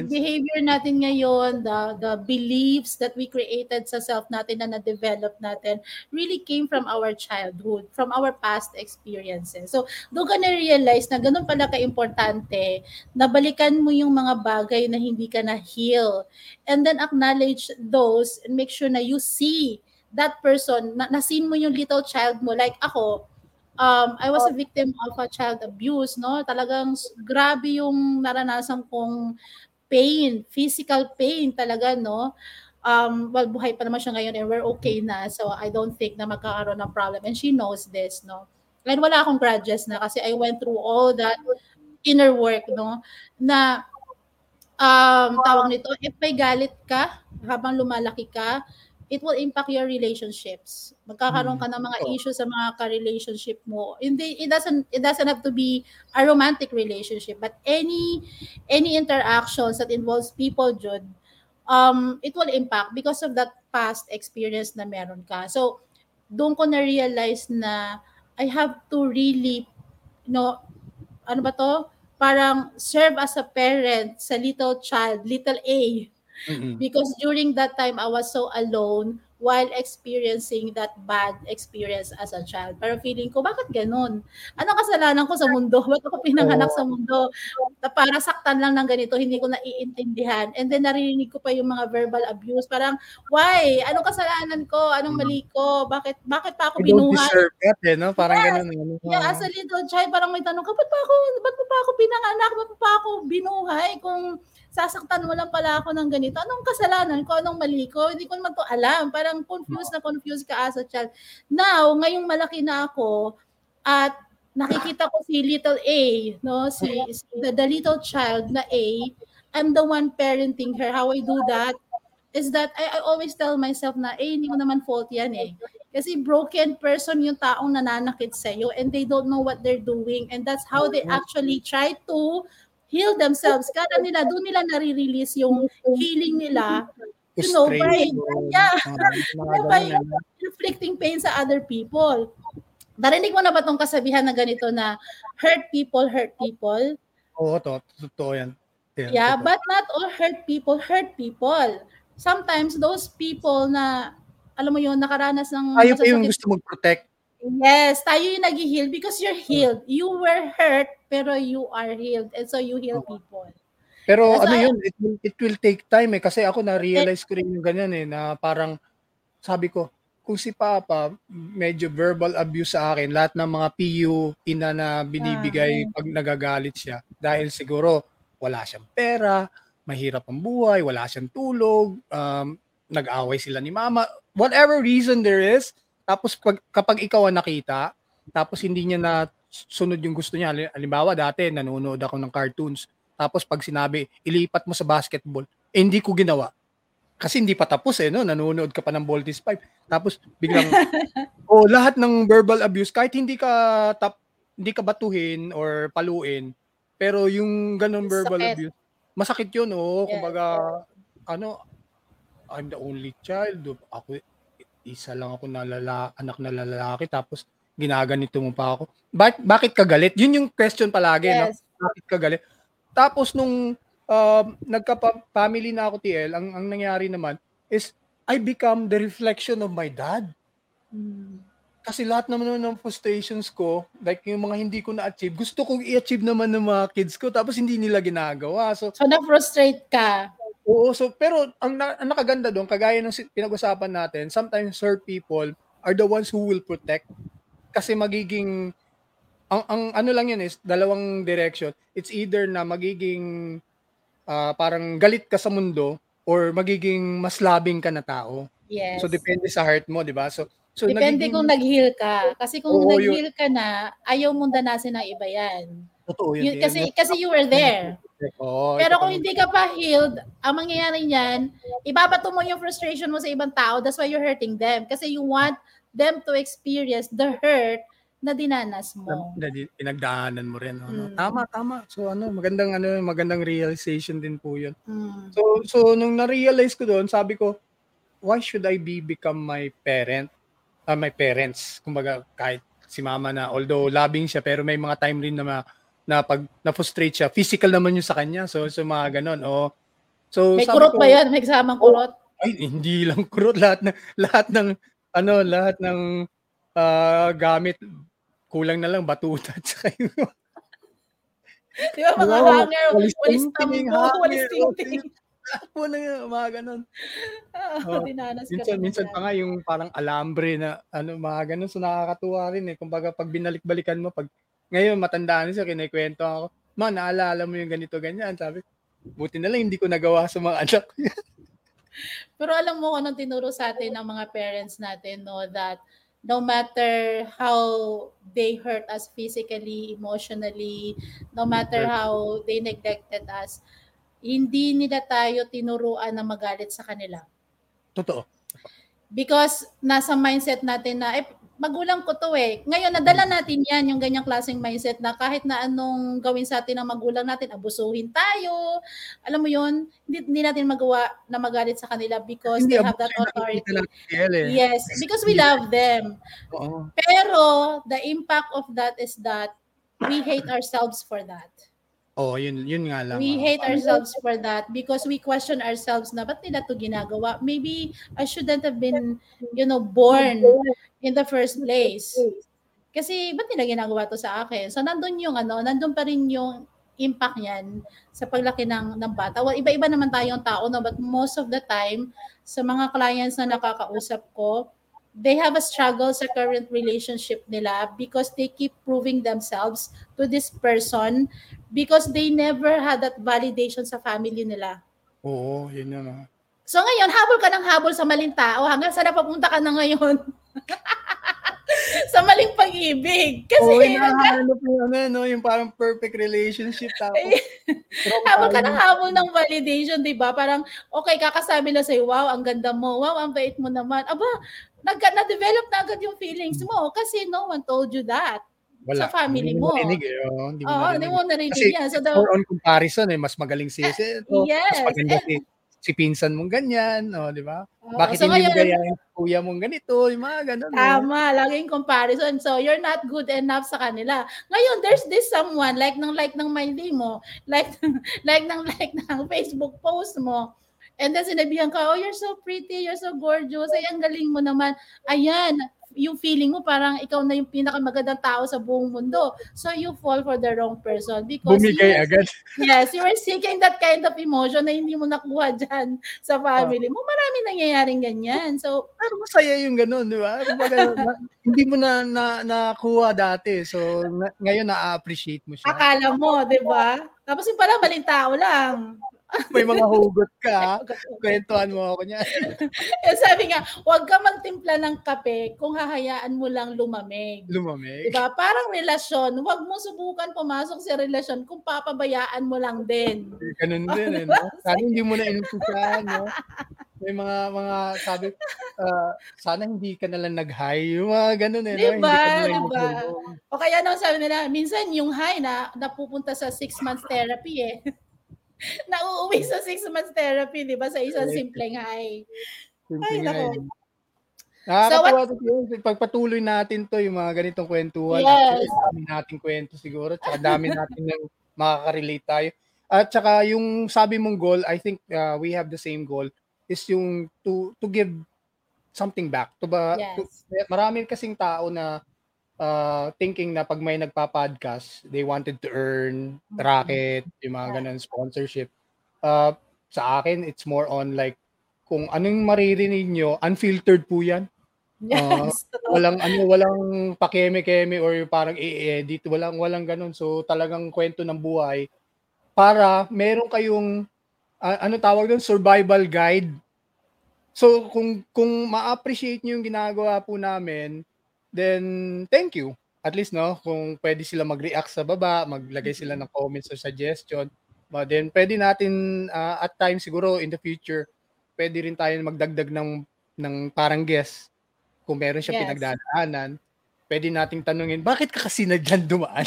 behavior natin ngayon, the beliefs that we created sa self natin na na-develop natin really came from our childhood, from our past experiences. So, doon ka na-realize na ganun pala ka-importante na balikan mo yung mga bagay na hindi ka na-heal. And then, acknowledge those and make sure na you see that person, nasin mo yung little child mo. Like ako, I was a victim of a child abuse, no? Talagang grabe yung naranasan kong pain, physical pain talaga, no? Well, buhay pa naman siya ngayon and we're okay na. So I don't think na magkakaroon ng problem. And she knows this, no? And wala akong grudges na kasi I went through all that inner work, no? Na, tawag nito, if may galit ka, habang lumalaki ka, it will impact your relationships. Magkakaroon ka ng mga issues sa mga ka-relationship mo. It doesn't have to be a romantic relationship, but any interactions that involves people, Jude, it will impact because of that past experience na meron ka. So, doon ko na-realize na I have to really, parang serve as a parent sa little child, little A. Mm-hmm. Because during that time, I was so alone while experiencing that bad experience as a child. Pero feeling ko, bakit ganun? Anong kasalanan ko sa mundo? Ba't ako pinanganak sa mundo? Para saktan lang ng ganito, hindi ko naiintindihan. And then narinig ko pa yung mga verbal abuse. Parang, why? Anong kasalanan ko? Anong mali ko? Bakit pa ako binuhay? You don't deserve it, eh, no? Parang yes. Ganun. Yeah, as a little child, parang may tanong ka, ba't pa ako pinanganak? Ba't pa ako binuhay? Kung sasaktan mo lang pala ako ng ganito. Anong kasalanan ko? Anong mali ko? Hindi ko naman to alam. Parang confused ka as a child. Now, ngayong malaki na ako at nakikita ko si little A, no? Si the little child na A, I'm the one parenting her. How I do that is that I always tell myself na, eh, hindi ko naman fault yan eh. Kasi broken person yung taong nananakit sa'yo and they don't know what they're doing and that's how they actually try to heal themselves. Kada nila, doon nila nare-release yung healing nila, you know, by inflicting pain sa other people. Narinig mo na ba itong kasabihan na ganito na hurt people hurt people? Oo, totoo yan. Yeah, but not all hurt people hurt people. Sometimes those people na, alam mo yun, nakaranas ng... Ayaw pa yung gusto mag-protect. Yes, tayo yung nag-heal because you're healed. You were hurt, pero you are healed. And so you heal people. Pero so, it will take time eh. Kasi ako na-realize ko rin yung ganyan eh, na parang sabi ko, kung si Papa medyo verbal abuse sa akin, lahat ng mga PU ina na binibigay pag nagagalit siya. Dahil siguro wala siyang pera, mahirap ang buhay, wala siyang tulog, nag-away sila ni Mama. Whatever reason there is, tapos kapag ikaw ang nakita, tapos hindi niya nasunod yung gusto niya. Halimbawa, dati nanonood ako ng cartoons. Tapos pag sinabi, ilipat mo sa basketball. Eh, hindi ko ginawa. Kasi hindi pa tapos eh, no? Nanonood ka pa ng Voltis 5. Tapos biglang, lahat ng verbal abuse, kahit hindi ka batuhin or paluin, pero yung ganun verbal abuse, masakit yun, oh. Kumbaga, I'm the only child. Ako, isa lang ako na anak na lalaki tapos ginaganito mo pa ako. Bakit ka galit? Yun yung question palagi. Yes. No? Bakit ka galit? Tapos nung nagka-family na ako TL, ang nangyari naman is I become the reflection of my dad. Kasi lahat naman ng frustrations ko, like yung mga hindi ko na-achieve, gusto kong i-achieve naman ng mga kids ko tapos hindi nila ginagawa. So na-frustrate ka? Oo, so pero ang nakaganda doon, kagaya ng pinag-usapan natin, sometimes hurt people are the ones who will protect kasi magiging ang ano lang yun is dalawang direction. It's either na magiging parang galit ka sa mundo or magiging mas labing ka na tao. Yes. So depende sa heart mo, 'di ba? So depende kung nag-heal ka. Kasi kung nag-heal ka na, ayaw mong danasin ng iba 'yan. Totoo 'yun. Kasi you were there. Oh, pero kung hindi ka pa healed, ang mangyayari niyan, ibabato mo yung frustration mo sa ibang tao. That's why you're hurting them. Kasi you want them to experience the hurt na dinanas mo. Pinagdaanan mo rin. Ano? Mm. Tama. So magandang realization din po yun. Mm. So nung na-realize ko doon, sabi ko, why should I become my parents? Kumbaga, kahit si mama na, although labing siya, pero may mga time rin na pag na-frustrate siya, physical naman yun sa kanya. So mga ganun. Oh. So, may kurot ba yan? May kasamang kurot? Ay, hindi lang kurot. Lahat ng gamit. Kulang na lang batuta at saka yun. Di ba mga hanger? Walis tingting. Ako na yun, mga ganun. Minsan pa nga yung parang alambre na mga ganun. So nakakatuwa rin eh. Kung baga pag binalik-balikan mo, ngayon, matandaan siya, kinikwento ako. Ma, naalala mo yung ganito, ganyan. Sabi, buti na lang hindi ko nagawa sa mga anak ko. Pero alam mo, anong tinuro sa atin ng mga parents natin, no, that no matter how they hurt us physically, emotionally, no matter how they neglected us, hindi nila tayo tinuruan na magalit sa kanila. Totoo. Because nasa mindset natin na, magulang ko to eh. Ngayon, nadala natin yan, yung ganyang klaseng mindset na kahit na anong gawin sa atin ng magulang natin, abusuhin tayo. Alam mo yun, hindi natin magawa na magalit sa kanila because they have that authority. Yes, because we love them. Oo. Pero the impact of that is that we hate ourselves for that. Oh, yun nga lang. We hate ourselves for that because we question ourselves na ba't nila to ginagawa? Maybe I shouldn't have been, born in the first place. Kasi ba't nila ginagawa to sa akin? So nandun pa rin yung impact niyan sa paglaki ng bata. Well, iba-iba naman tayong tao, no? But most of the time, sa mga clients na nakakausap ko, they have a struggle sa current relationship nila because they keep proving themselves to this person because they never had that validation sa family nila. Oo, yun na. So ngayon, habol ka ng habol sa maling tao hanggang sa napapunta ka na ngayon sa maling pag-ibig. Kasi yung parang perfect relationship. Habol ka ng habol ng validation, di ba? Parang, okay, kakasabi na sa'yo, wow, ang ganda mo, wow, ang bait mo naman. Aba, na-develop na agad yung feelings mo kasi no one told you that. Wala. Sa family mo. Hindi mo narinig yan. So, on comparison, mas magaling siya. Mas maganda si pinsan mong ganyan, no, di ba? Bakit so hindi mo gayahin kuya mong ganito? Yung mga ganun. Tama, laging comparison. So, you're not good enough sa kanila. Ngayon, there's this someone, like ng Mindy mo, like ng Facebook post mo. And then sinabihan ka, oh, you're so pretty, you're so gorgeous, ay, ang galing mo naman. Ayan, yung feeling mo parang ikaw na yung pinakamagandang tao sa buong mundo. So you fall for the wrong person because bumigay agad. Yes, you were seeking that kind of emotion na hindi mo nakuha dyan sa family mo. Marami nangyayaring ganyan. So parang masaya yung ganun, di ba? Hindi mo na nakuha dati. So ngayon na-appreciate mo siya. Akala mo, di ba? Tapos yung pala maling tao lang. May mga hugot ka. Kwentuhan mo ako niya. Sabi nga, huwag ka magtimpla ng kape kung hahayaan mo lang lumamig. Diba? Parang relasyon. Huwag mo subukan pumasok sa relasyon kung papabayaan mo lang din. Ganun din. Diba? Eh, no? Sana hindi mo na inutusan. No? May mga sabi, sana hindi ka nalang nag-high. Yung mga ganun. Eh, diba? No? Diba? O kaya nung sabi nila, minsan yung high na napupunta sa 6 months therapy eh. Nauuwi sa 6 months therapy, di ba? Sa isang simpleng high. Ay, nako. Nakakatawa pagpatuloy natin to, yung mga ganitong kwentuhan. Yes. Dami natin kwento siguro. Tsaka dami natin yung makaka-relate tayo. At tsaka yung sabi mong goal, I think we have the same goal, is yung to give something back. Marami kasing tao na thinking na pag may nagpa-podcast, they wanted to earn racket, yung mga ganun, sponsorship. Sa akin, it's more on like, kung anong maririnig nyo, unfiltered po yan. Yes. Walang pakeme-keme or parang i-edit, walang ganun. So talagang kwento ng buhay para meron kayong ano tawag doon, survival guide. So kung ma-appreciate niyo yung ginagawa po namin, then thank you. At least no, kung pwede sila mag-react sa baba, maglagay sila ng comments or suggestion. But then pwede natin at times siguro in the future, pwede rin tayo magdagdag ng parang guest. Kung meron siya pinagdadaanan, pwede nating tanungin, bakit ka kasi na dyan dumaan?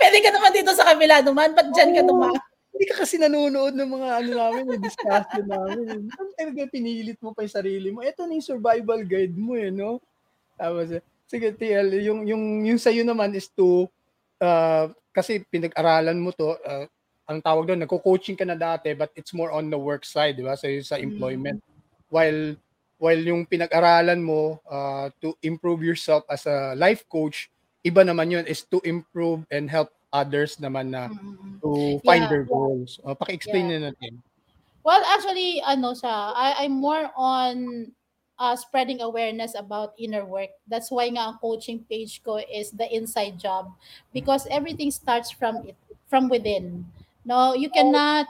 Pwede ka naman dito sa kabila dumaan, ba't dyan ka dumaan? Hindi ka kasi nanonood ng mga ano namin, yung discussion namin. Ang talaga pinilit mo pa yung sarili mo. Ito na yung survival guide mo, eh, no? Sige, TL, yung sa'yo naman is to, kasi pinag-aralan mo to, ang tawag doon, nagko-coaching ka na dati, but it's more on the work side, di ba? So, sa employment. While yung pinag-aralan mo to improve yourself as a life coach, iba naman yun is to improve and help others naman na to find their goals. Paki-explain na natin. Well, actually, I'm more on spreading awareness about inner work. That's why nga ang coaching page ko is The Inside Job, because everything starts from within. No, you cannot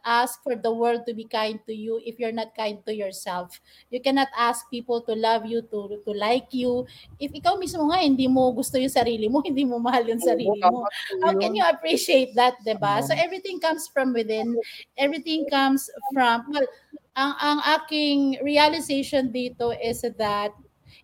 ask for the world to be kind to you if you're not kind to yourself. You cannot ask people to love you, to like you. If ikaw mismo nga, hindi mo gusto yung sarili mo, hindi mo mahal yung sarili mo. How can you appreciate that, diba? So everything comes from within. Everything comes from, well, ang aking realization dito is that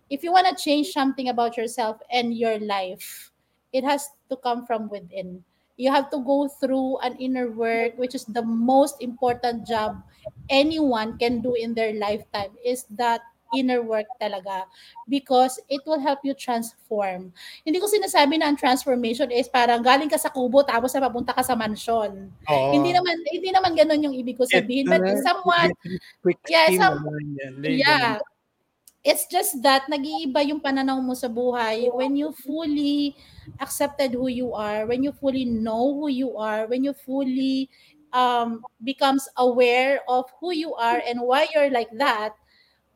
if you want to change something about yourself and your life, it has to come from within. You have to go through an inner work, which is the most important job anyone can do in their lifetime, is that inner work talaga, because it will help you transform. Hindi ko sinasabi na ang transformation is parang galing ka sa kubo tapos na papunta ka sa mansion. Hindi naman ganun yung ibig ko sabihin, but somewhat, it's just that nag-iiba yung pananaw mo sa buhay when you fully accepted who you are, when you fully know who you are, when you fully becomes aware of who you are and why you're like that.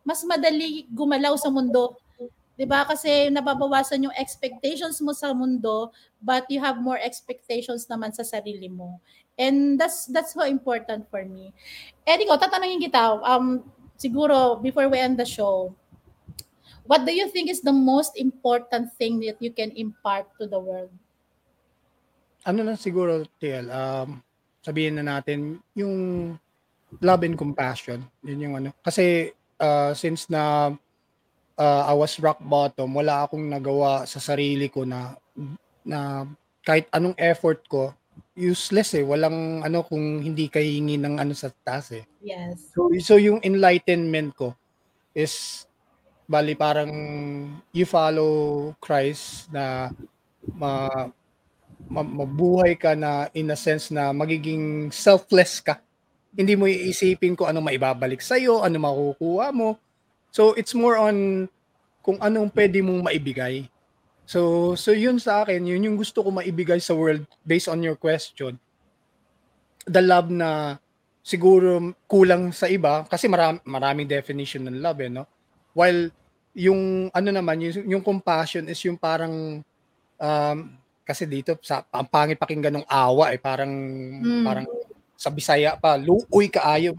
Mas madali gumalaw sa mundo. 'Di ba? Kasi nababawasan yung expectations mo sa mundo, but you have more expectations naman sa sarili mo. And that's so important for me. Eh, di ko tatanungin kita, siguro before we end the show, what do you think is the most important thing that you can impart to the world? Ano na siguro, TL, sabihin na natin, yung love and compassion. Yun yung ano. Kasi since na I was rock bottom, wala akong nagawa sa sarili ko na kahit anong effort ko, useless eh. Walang ano kung hindi ka hingi ng ano sa taas eh. Yes. So yung enlightenment ko is bali parang you follow Christ na mabuhay ka na in a sense na magiging selfless ka. Hindi mo iisipin ko ano maibabalik sa'yo, ano makukuha mo. So it's more on kung anong pwede mong maibigay. So yun sa akin, yun yung gusto ko maibigay sa world based on your question. The love na siguro kulang sa iba kasi maraming definition ng love eh, no? While yung ano naman, yung compassion is yung parang kasi dito sa ang pangit pakinggan ng awa eh, parang sa Bisaya pa luoy kaayo.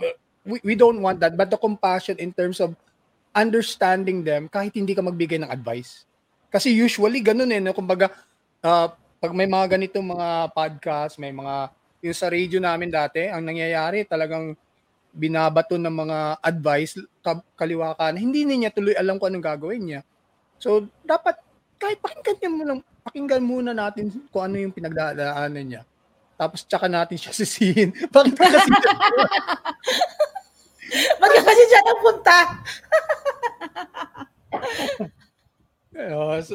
We don't want that, but the compassion in terms of understanding them kahit hindi ka magbigay ng advice. Kasi usually ganun eh, no? Kumbaga pag may mga ganito mga podcast, may mga yung sa radio namin dati, ang nangyayari talagang binabato ng mga advice kaliwa ka na hindi niya tuloy alam kung anong gagawin niya. So dapat kahit pakinggan muna natin kung ano yung pinagdadaanan niya. Tapos tsaka natin siya sisihin. Bakit ka kasi siya? Bakit kasi siya nagpunta?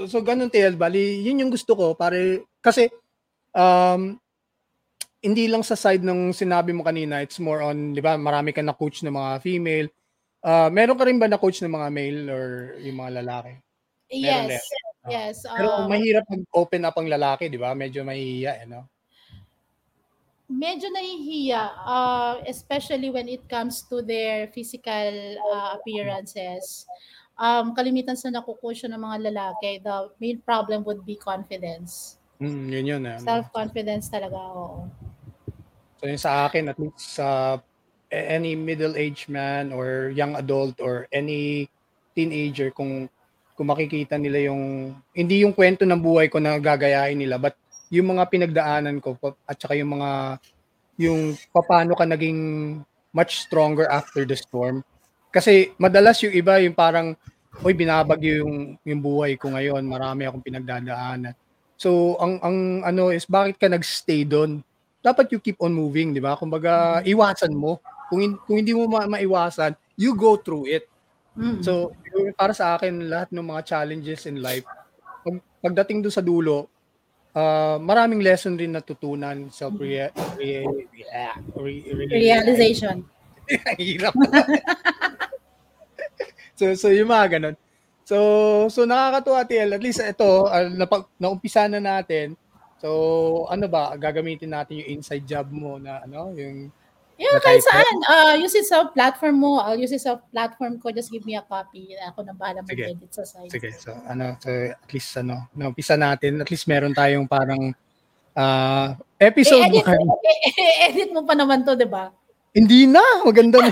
So ganun TL, bali yun yung gusto ko para kasi hindi lang sa side ng sinabi mo kanina, it's more on, di ba, marami ka na coach ng mga female. Meron ka rin ba na coach ng mga male or yung mga lalaki? Yes. Pero mahirap mag-open up ang lalaki, di ba? Medyo mahihiya, eh, no? medyo nahihiya, especially when it comes to their physical appearances. Kalimitan sa nakukusyo ng mga lalaki, the main problem would be confidence. Yun. Self-confidence talaga, oo. So yun sa akin, at least sa any middle-aged man or young adult or any teenager, kung makikita nila yung, hindi yung kwento ng buhay ko na gagayain nila, but yung mga pinagdaanan ko at saka yung mga, yung paano ka naging much stronger after the storm. Kasi madalas yung iba, yung parang, oy, binabagyo yung buhay ko ngayon, marami akong pinagdadaanan. So, ang ano is, bakit ka nagstay doon? Dapat you keep on moving, di ba? Kumbaga, iwasan mo. Kung hindi mo maiwasan, you go through it. Mm-hmm. So, para sa akin, lahat ng mga challenges in life, pagdating doon sa dulo, maraming lesson rin natutunan, self-realization. Hirap. So yung mga ganun. So nakakatuwa, TL. At least ito, naumpisa na natin. So ano ba, gagamitin natin yung inside job mo na ano, yung... Yeah, kahit saan. Use it sa platform mo. I'll use it sa platform ko. Just give me a copy. Ako nang bahala mag-edit sa site. Sige. So ano, so at least ano, naumpisa natin. At least meron tayong parang episode. Edit mo pa naman to, di ba? Hindi na. Maganda na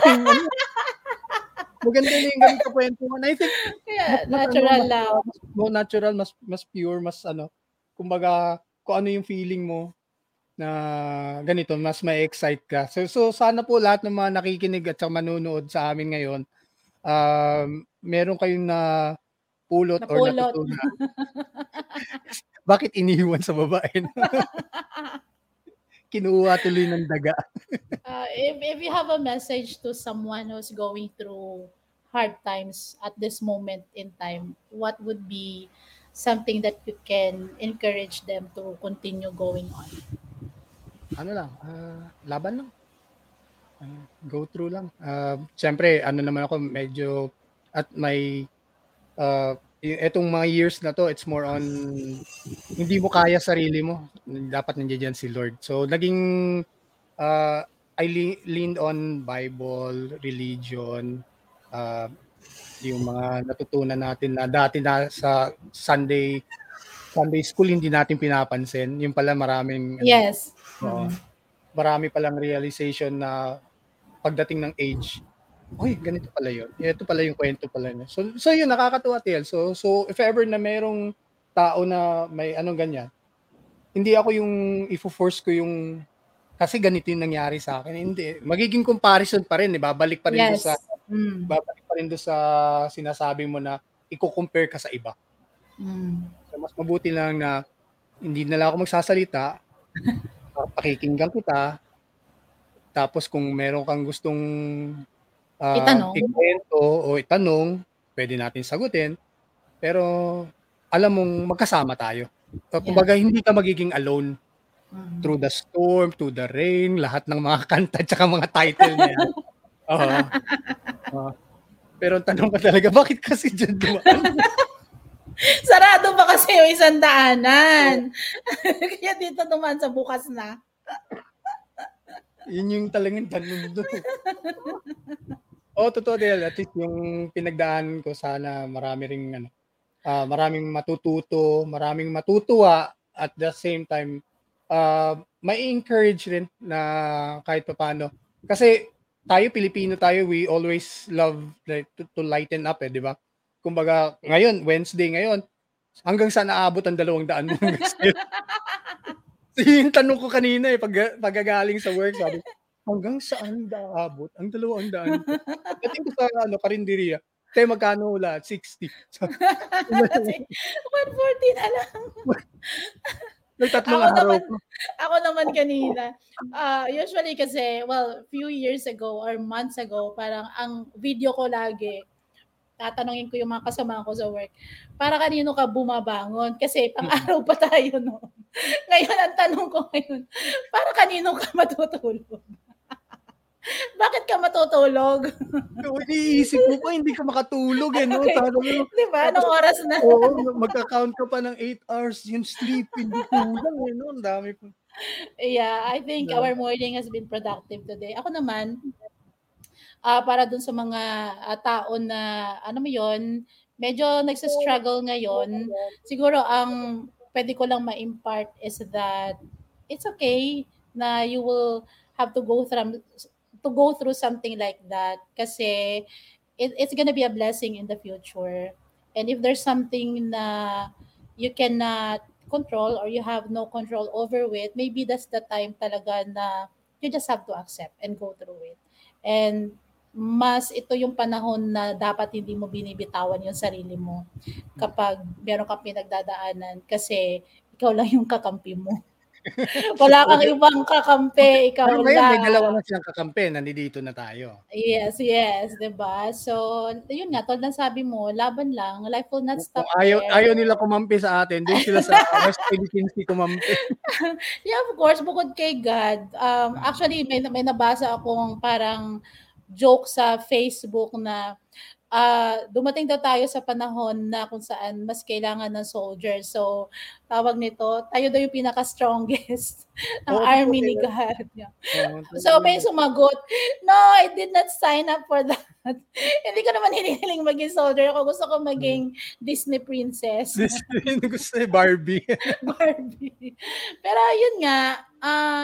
yung ganito kwentuhan. I think, yeah, natural lang. Mas natural, mas pure, mas ano. Kumbaga, kung ano yung feeling mo na ganito, mas ma-excite ka. So sana po lahat ng mga nakikinig at saka manunood sa amin ngayon, meron kayong napulot. Or natutunan. Bakit iniwan sa babae? Kinuha tuloy ng daga. If you have a message to someone who's going through hard times at this moment in time, what would be something that you can encourage them to continue going on? Ano lang, laban lang. Go through lang. Siyempre, ano naman ako, medyo at may... etong mga years na to, it's more on hindi mo kaya sarili mo, dapat nandiyan si Lord. So naging I leaned on Bible, religion, yung mga natutunan natin na dati na sa Sunday school hindi natin pinapansin, yung pala maraming marami palang realization na pagdating ng age. Oy, ganito pala yun. Ito pala yung kwento pala niya. So yun, nakakatuwa, TL. So if ever na merong tao na may anong ganyan, hindi ako yung i-force ko yung kasi ganito yung nangyari sa akin. Hindi. Magiging comparison pa rin. Babalik pa rin doon sa sinasabi mo na i-compare ka sa iba. Mm. So, mas mabuti lang na hindi na lang ako magsasalita. Pakikinggan kita. Tapos kung meron kang gustong ikwento o itanong, pwede natin sagutin, pero alam mong magkasama tayo. So, kumbaga, hindi ka magiging alone through the storm, through the rain, lahat ng mga kanta tsaka mga title niya. Pero tanong ka talaga, bakit kasi dyan dumaan? Sarado pa kasi yung isang daanan. Kaya dito dumaan sa bukas na. Yun yung talagang tanong doon. Totoo din. At least yung pinagdaan ko, sana marami ring maraming matututo, maraming matutuwa, at the same time, may encourage rin na kahit paano. Kasi tayo, Pilipino tayo, we always love like, to lighten up, di ba? Kumbaga, ngayon, Wednesday ngayon, hanggang saan naabot ang 200 mo? Yung tanong ko kanina, pagkagaling sa work, sabi, hanggang saan naabot? Ang 200. Dating ko sa karinderiya, tayo magkano wala? 60. 114 na lang. Tatlong araw. Ako naman kanina. Usually kasi, few years ago or months ago, parang ang video ko lagi, tatanungin ko yung mga kasama ko sa work, para kanino ka bumabangon? Kasi pang-araw pa tayo, no? Ngayon, ang tanong ko ngayon, para kanino ka matutulog? Bakit ka matutulog? Iniisip mo pa, hindi ka makatulog, eh, no? Okay. Di ba? Anong oras na? Oo, magka-count ka pa ng 8 hours, yung sleep, hindi kulang, eh, no? Ang dami pa. Yeah, I think our morning has been productive today. Ako naman, para dun sa mga tao na, ano mo yun, medyo nagsastruggle ngayon, siguro ang pwede ko lang ma-impart is that it's okay na you will have to go through something like that kasi it's gonna be a blessing in the future. And if there's something na you cannot control or you have no control over it, maybe that's the time talaga na you just have to accept and go through it. And mas ito yung panahon na dapat hindi mo binibitawan yung sarili mo kapag meron kang pinagdadaanan kasi ikaw lang yung kakampi mo. Wala kang ibang kakampi, ikaw lang. May dalawa na silang kakampi, nandito na tayo. Yes, diba? So, yun nga, tol na sabi mo, laban lang, life will not stop. Ayaw nila kumampi sa atin, doon sila sa West Philippines kumampi. Yeah, of course, bukod kay God. Actually, may nabasa akong parang joke sa Facebook na dumating daw tayo sa panahon na kung saan mas kailangan ng soldier. So, tawag nito, tayo daw yung pinaka-strongest ng army ni God. So, may sumagot, no, I did not sign up for that. Hindi ko naman hinihiling maging soldier. Ako gusto ko maging Disney princess. Disney, gusto ni Barbie. Pero yun nga,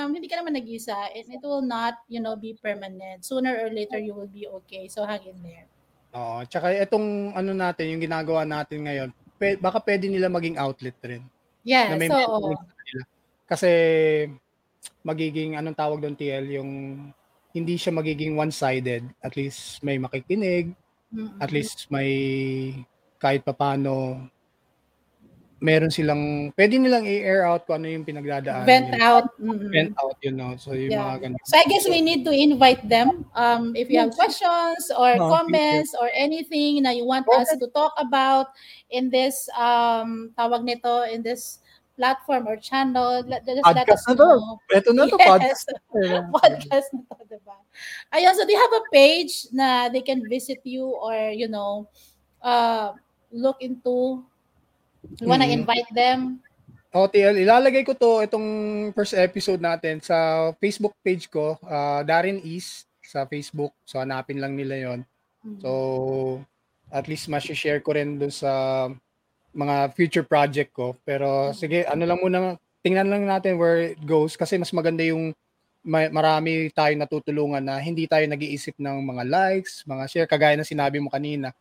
hindi ka naman nag-isa. It will not, be permanent. Sooner or later, you will be okay. So, hang in there. Oo, tsaka itong ano natin, yung ginagawa natin ngayon, baka pwede nila maging outlet rin. Yeah, so kasi magiging, anong tawag doon TL, yung hindi siya magiging one-sided. At least may makikinig, at least may kahit papano, meron silang, pwede nilang i-air out kung ano yung pinagdadaan. Vent out, So, yung mga ganun. So, I guess we need to invite them. If you have questions or comments or anything na you want us to talk about in this, tawag nito, in this platform or channel, just let us know. Ito na to, podcast na to, diba? Ayun, so they have a page na they can visit you or, look into. You wanna invite them? TL, ilalagay ko itong first episode natin sa Facebook page ko, Darren East sa Facebook. So, hanapin lang nila yon. So, at least mas-share ko rin doon sa mga future project ko. Pero, sige, ano lang muna, tingnan lang natin where it goes kasi mas maganda yung marami tayo natutulungan na hindi tayo nag-iisip ng mga likes, mga share, kagaya na sinabi mo kanina.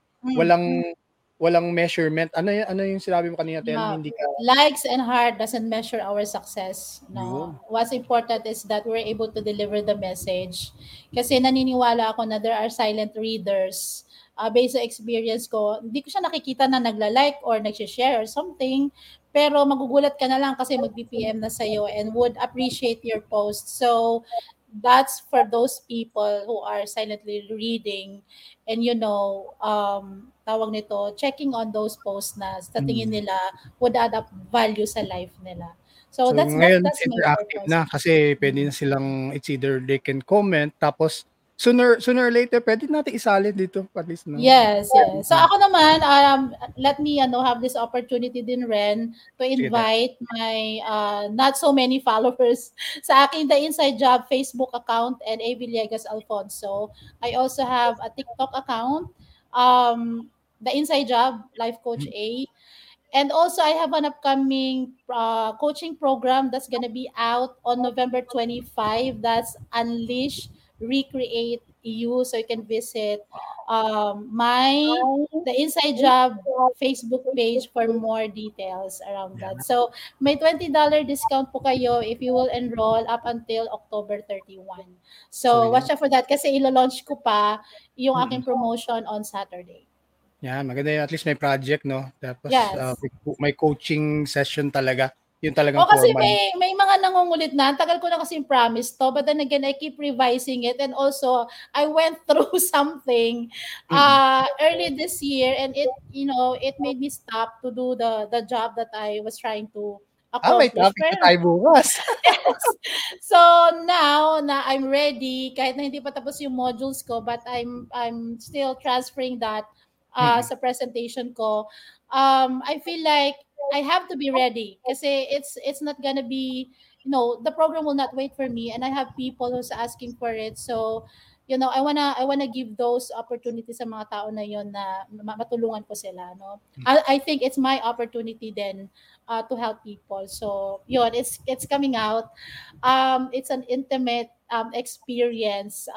Walang measurement. Ano yung sinabi mo kanina? Tayo, hindi ka... Likes and heart doesn't measure our success. No. What's important is that we're able to deliver the message. Kasi naniniwala ako na there are silent readers. Based sa experience ko, hindi ko siya nakikita na nagla-like or nag-share or something. Pero magugulat ka na lang kasi mag-BPM na sa'yo and would appreciate your post. So, that's for those people who are silently reading and tawag nito, checking on those posts na sa tingin nila would add up value sa life nila. So that's ngayon, that's interactive na kasi pwede na silang, it's either they can comment tapos sooner or later pwede natin isalin dito at least na. Yes. So ako naman let me have this opportunity din Ren to invite my not so many followers sa aking The Inside Job Facebook account and Aby Llegas Alfonso. I also have a TikTok account, The Inside Job Life Coach A. And also, I have an upcoming coaching program that's going to be out on November 25. That's Unleash, Recreate you. So you can visit the Inside Job Facebook page for more details around that. So may $20 discount po kayo if you will enroll up until October 31. So watch out for that kasi ilo-launch ko pa yung aking promotion on Saturday. Yeah, maganda yun. At least may project, no? Tapos may coaching session talaga. Yun talagang kasi may mga nangungulit na. Tagal ko na kasi promise to. But then again, I keep revising it. And also, I went through something early this year. And it, it made me stop to do the job that I was trying to accomplish. May topic na tayo bukas. Yes. So now na I'm ready, kahit na hindi pa tapos yung modules ko, but I'm still transferring that sa presentation ko. I feel like I have to be ready kasi it's not gonna be you know, the program will not wait for me, and I have people who's asking for it. So, you know, I wanna give those opportunities sa mga tao na yon na matulungan ko sila, no? I think it's my opportunity then to help people. So, yon, it's coming out. It's an intimate experience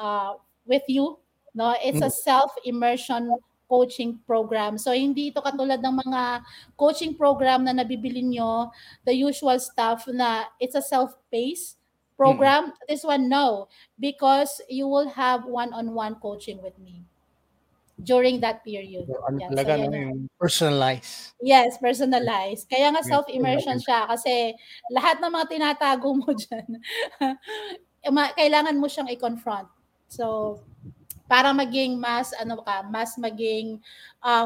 with you, no? It's a self-immersion coaching program. So, hindi ito katulad ng mga coaching program na nabibili nyo, the usual stuff na it's a self-paced program. This one, no. Because you will have one-on-one coaching with me during that period. So, ano talaga so, yung personalized. Yes, personalized. Kaya nga self-immersion siya kasi lahat ng mga tinatago mo dyan, kailangan mo siyang i-confront. So, para maging mas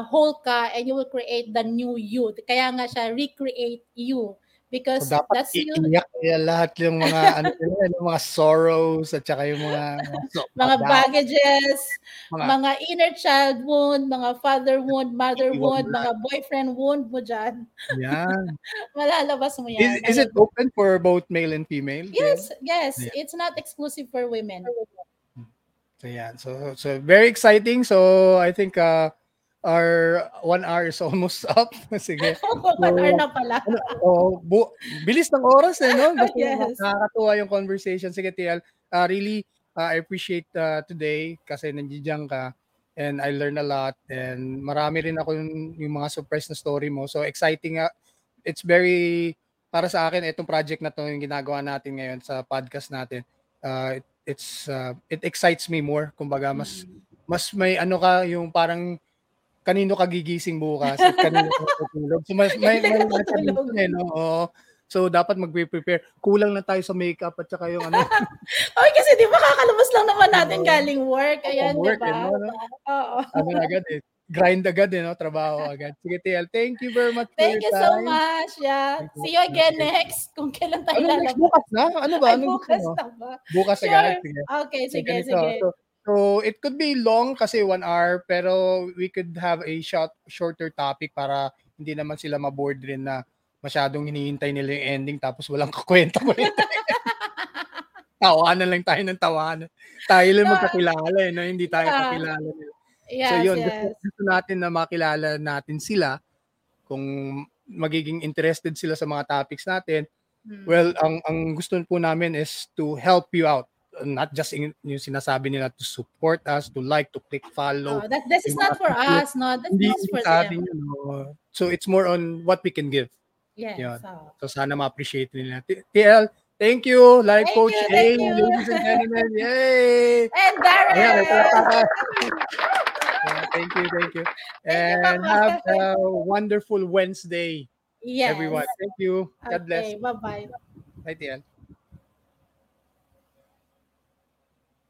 whole ka, and you will create the new you. Kaya nga siya recreate you, because so that's you. Dapat iiyak lahat yung mga yung mga sorrows at saka yung mga baggages, mga inner child wound, mga father wound, mother wound, mga boyfriend wound mo dyan. Yan. Malalabas mo yan. Is it open for both male and female? Yes, yes. Yeah. It's not exclusive for women. So yeah, so very exciting. So I think our 1 hour is almost up. Sige. So, 1 hour na pala. Bilis ng oras eh, no? Basta nakakatuwa yung conversation. Sige, TL. Really, I appreciate today kasi nandiyan ka and I learned a lot, and marami rin ako yung mga surprise na story mo. So exciting. It's very, para sa akin, itong project na to yung ginagawa natin ngayon sa podcast natin. It excites me more. Kumbaga, mas may ano ka yung parang kanino ka gigising bukas at kanino ka tutulog. So, may natulog eh, no? Oo. So, dapat mag-prepare. Kulang na tayo sa makeup at saka yung ano. Okay, kasi di ba kakalabas lang naman natin galing work. Ayan, di ba? Oo. Ano agad eh. Grind agad eh, no? Trabaho agad. Sige, TL. Thank you very much. Thank you so much. Yeah. See you again next. Kung kailan tayo lalabas. Bukas na? Ano ba? Bukas na ba? Bukas agad. Sige. Okay, sige. So, it could be long kasi 1 hour, pero we could have a shorter topic para hindi naman sila ma-bored rin na masyadong hinihintay nila yung ending tapos walang kakwenta. Tawanan lang tayo ng tawanan. Tayo lang magkakilala eh, no? Hindi tayo kakilala nila. Yes, so yun, gusto natin na makilala natin sila kung magiging interested sila sa mga topics natin. Well, ang gusto po namin is to help you out. Not just yung sinasabi nila to support us, to like, to click, follow. Oh, this is not for us, no? This is for them. You know, so it's more on what we can give. Yes. So sana ma-appreciate nila. TL, thank you. Like thank Coach you, A, ladies and gentlemen. Yay! And Darren! Thank you. And have a wonderful Wednesday, everyone. Thank you. God bless. Bye-bye. Bye, TL.